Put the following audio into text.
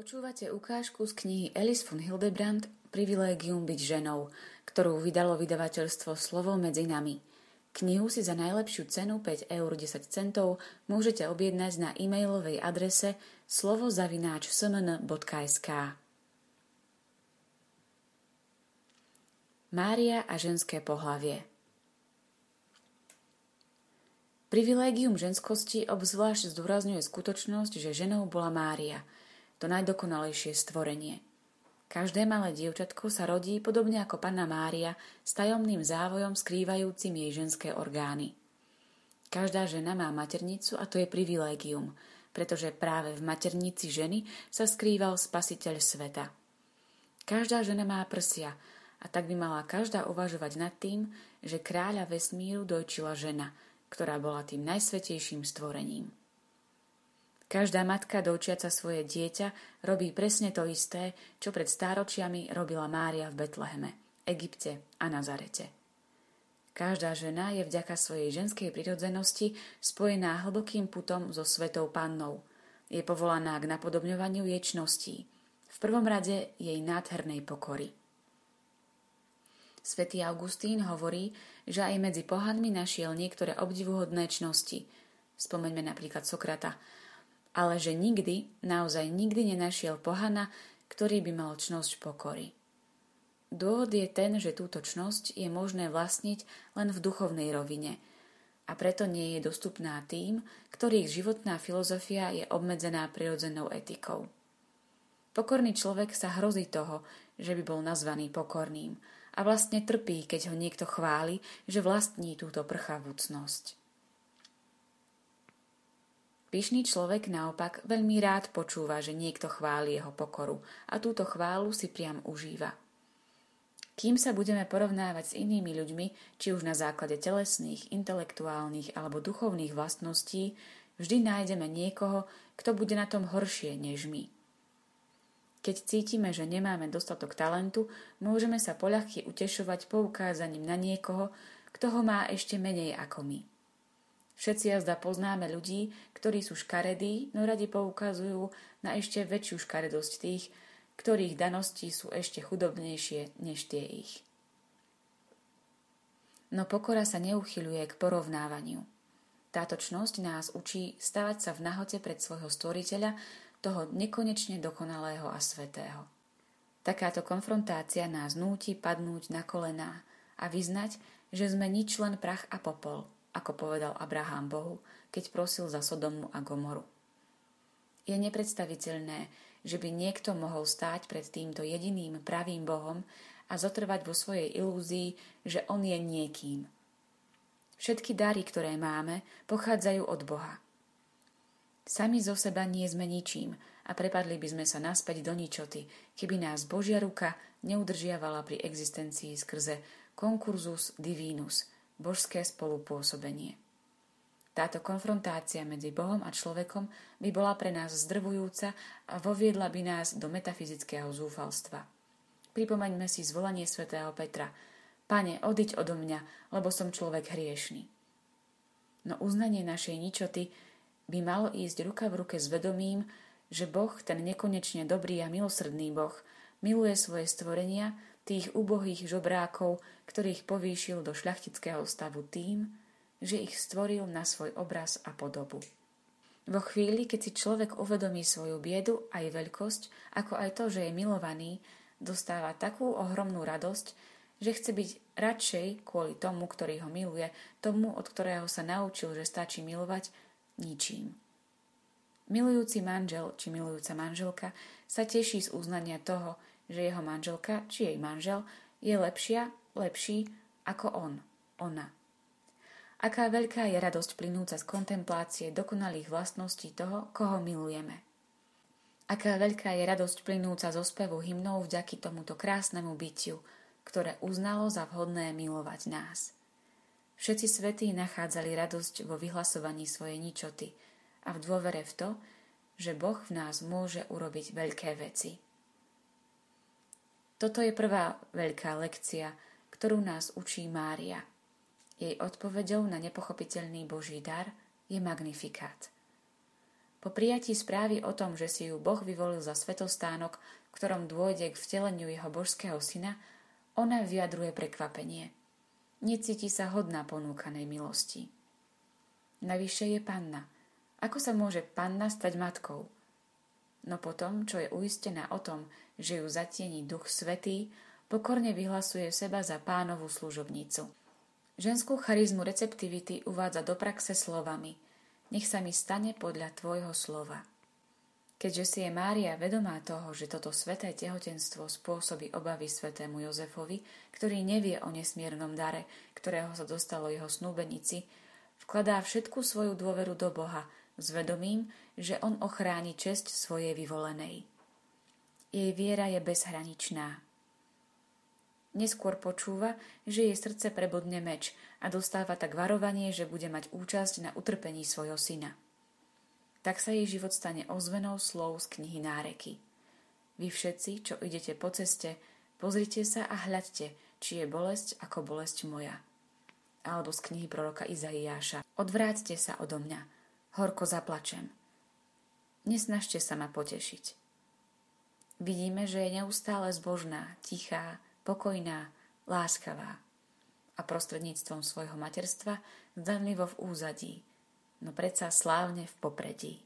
Počúvate ukážku z knihy Alice von Hildebrandt Privilegium byť ženou, ktorú vydalo vydavateľstvo Slovo medzi nami. Knihu si za najlepšiu cenu 5,10 € môžete objednať na e-mailovej adrese slovo@smn.sk. Mária a ženské pohlavie. Privilégium ženskosti obzvlášť zdôrazňuje skutočnosť, že ženou bola Mária, to najdokonalejšie stvorenie. Každé malé dievčatko sa rodí, podobne ako Panna Mária, s tajomným závojom skrývajúcim jej ženské orgány. Každá žena má maternicu a to je privilégium, pretože práve v maternici ženy sa skrýval Spasiteľ sveta. Každá žena má prsia a tak by mala každá uvažovať nad tým, že kráľa vesmíru dojčila žena, ktorá bola tým najsvätejším stvorením. Každá matka dojčiaca svoje dieťa robí presne to isté, čo pred stáročiami robila Mária v Betleheme, Egypte a Nazarete. Každá žena je vďaka svojej ženskej prirodzenosti spojená hlbokým putom so Svetou Pannou. Je povolaná k napodobňovaniu jej cností, v prvom rade jej nádhernej pokory. Svetý Augustín hovorí, že aj medzi pohanmi našiel niektoré obdivuhodné čnosti, spomeňme napríklad Sokrata, ale že nikdy, naozaj nikdy nenašiel pohana, ktorý by mal čnosť pokory. Dôvod je ten, že túto čnosť je možné vlastniť len v duchovnej rovine a preto nie je dostupná tým, ktorých životná filozofia je obmedzená prirodzenou etikou. Pokorný človek sa hrozí toho, že by bol nazvaný pokorným, a vlastne trpí, keď ho niekto chváli, že vlastní túto prchavú cnosť. Pyšný človek naopak veľmi rád počúva, že niekto chváli jeho pokoru a túto chválu si priam užíva. Kým sa budeme porovnávať s inými ľuďmi, či už na základe telesných, intelektuálnych alebo duchovných vlastností, vždy nájdeme niekoho, kto bude na tom horšie než my. Keď cítime, že nemáme dostatok talentu, môžeme sa poľahky utešovať poukázaním na niekoho, kto ho má ešte menej ako my. Všetci jazda poznáme ľudí, ktorí sú škaredí, no radi poukazujú na ešte väčšiu škaredosť tých, ktorých danosti sú ešte chudobnejšie než tie ich. No pokora sa neuchyľuje k porovnávaniu. Táto cnosť nás učí stavať sa v nahote pred svojho stvoriteľa, toho nekonečne dokonalého a svätého. Takáto konfrontácia nás núti padnúť na kolená a vyznať, že sme nič len prach a popol, ako povedal Abrahám Bohu, keď prosil za Sodomu a Gomoru. Je nepredstaviteľné, že by niekto mohol stáť pred týmto jediným pravým Bohom a zotrvať vo svojej ilúzii, že on je niekým. Všetky dary, ktoré máme, pochádzajú od Boha. Sami zo seba nie sme ničím a prepadli by sme sa naspäť do ničoty, keby nás Božia ruka neudržiavala pri existencii skrze concursus divinus, božské spolupôsobenie. Táto konfrontácia medzi Bohom a človekom by bola pre nás zdrvujúca a voviedla by nás do metafyzického zúfalstva. Pripomeňme si zvolanie svätého Petra: Pane, odiď odo mňa, lebo som človek hriešny. No uznanie našej ničoty by malo ísť ruka v ruke s vedomím, že Boh, ten nekonečne dobrý a milosrdný Boh, miluje svoje stvorenia, tých ubohých žobrákov, ktorých povýšil do šľachtického stavu tým, že ich stvoril na svoj obraz a podobu. Vo chvíli, keď si človek uvedomí svoju biedu, aj veľkosť, ako aj to, že je milovaný, dostáva takú ohromnú radosť, že chce byť radšej kvôli tomu, ktorý ho miluje, tomu, od ktorého sa naučil, že stačí milovať, ničím. Milujúci manžel či milujúca manželka sa teší z uznania toho, že jeho manželka či jej manžel je lepší ako on, ona. Aká veľká je radosť plynúca z kontemplácie dokonalých vlastností toho, koho milujeme. Aká veľká je radosť plynúca zo spevu hymnou vďaky tomuto krásnemu bytiu, ktoré uznalo za vhodné milovať nás. Všetci svätí nachádzali radosť vo vyhlasovaní svojej ničoty a v dôvere v to, že Boh v nás môže urobiť veľké veci. Toto je prvá veľká lekcia, ktorú nás učí Mária. Jej odpoveďou na nepochopiteľný Boží dar je magnifikát. Po prijatí správy o tom, že si ju Boh vyvolil za svetostánok, v ktorom dôjde k vteleniu jeho božského syna, ona vyjadruje prekvapenie. Necíti sa hodná ponúkanej milosti. Navyše je panna. Ako sa môže panna stať matkou? No potom, čo je uistená o tom, že ju zatieni Duch Svätý, pokorne vyhlasuje seba za Pánovu služobnicu. Ženskú charizmu receptivity uvádza do praxe slovami: nech sa mi stane podľa tvojho slova. Keďže si je Mária vedomá toho, že toto sväté tehotenstvo spôsobí obavy svätému Jozefovi, ktorý nevie o nesmiernom dare, ktorého sa dostalo jeho snúbenici, vkladá všetku svoju dôveru do Boha s vedomím, že on ochráni česť svojej vyvolenej. Jej viera je bezhraničná. Neskôr počúva, že jej srdce prebodne meč a dostáva tak varovanie, že bude mať účasť na utrpení svojho syna. Tak sa jej život stane ozvenou slov z knihy Náreky. Vy všetci, čo idete po ceste, pozrite sa a hľadte, či je bolesť ako bolesť moja. Alebo z knihy proroka Izaiáša. Odvráťte sa odo mňa, horko zaplačem. Nesnažte sa ma potešiť. Vidíme, že je neustále zbožná, tichá, pokojná, láskavá a prostredníctvom svojho materstva zdanlivo v úzadí, no predsa slávne v popredí.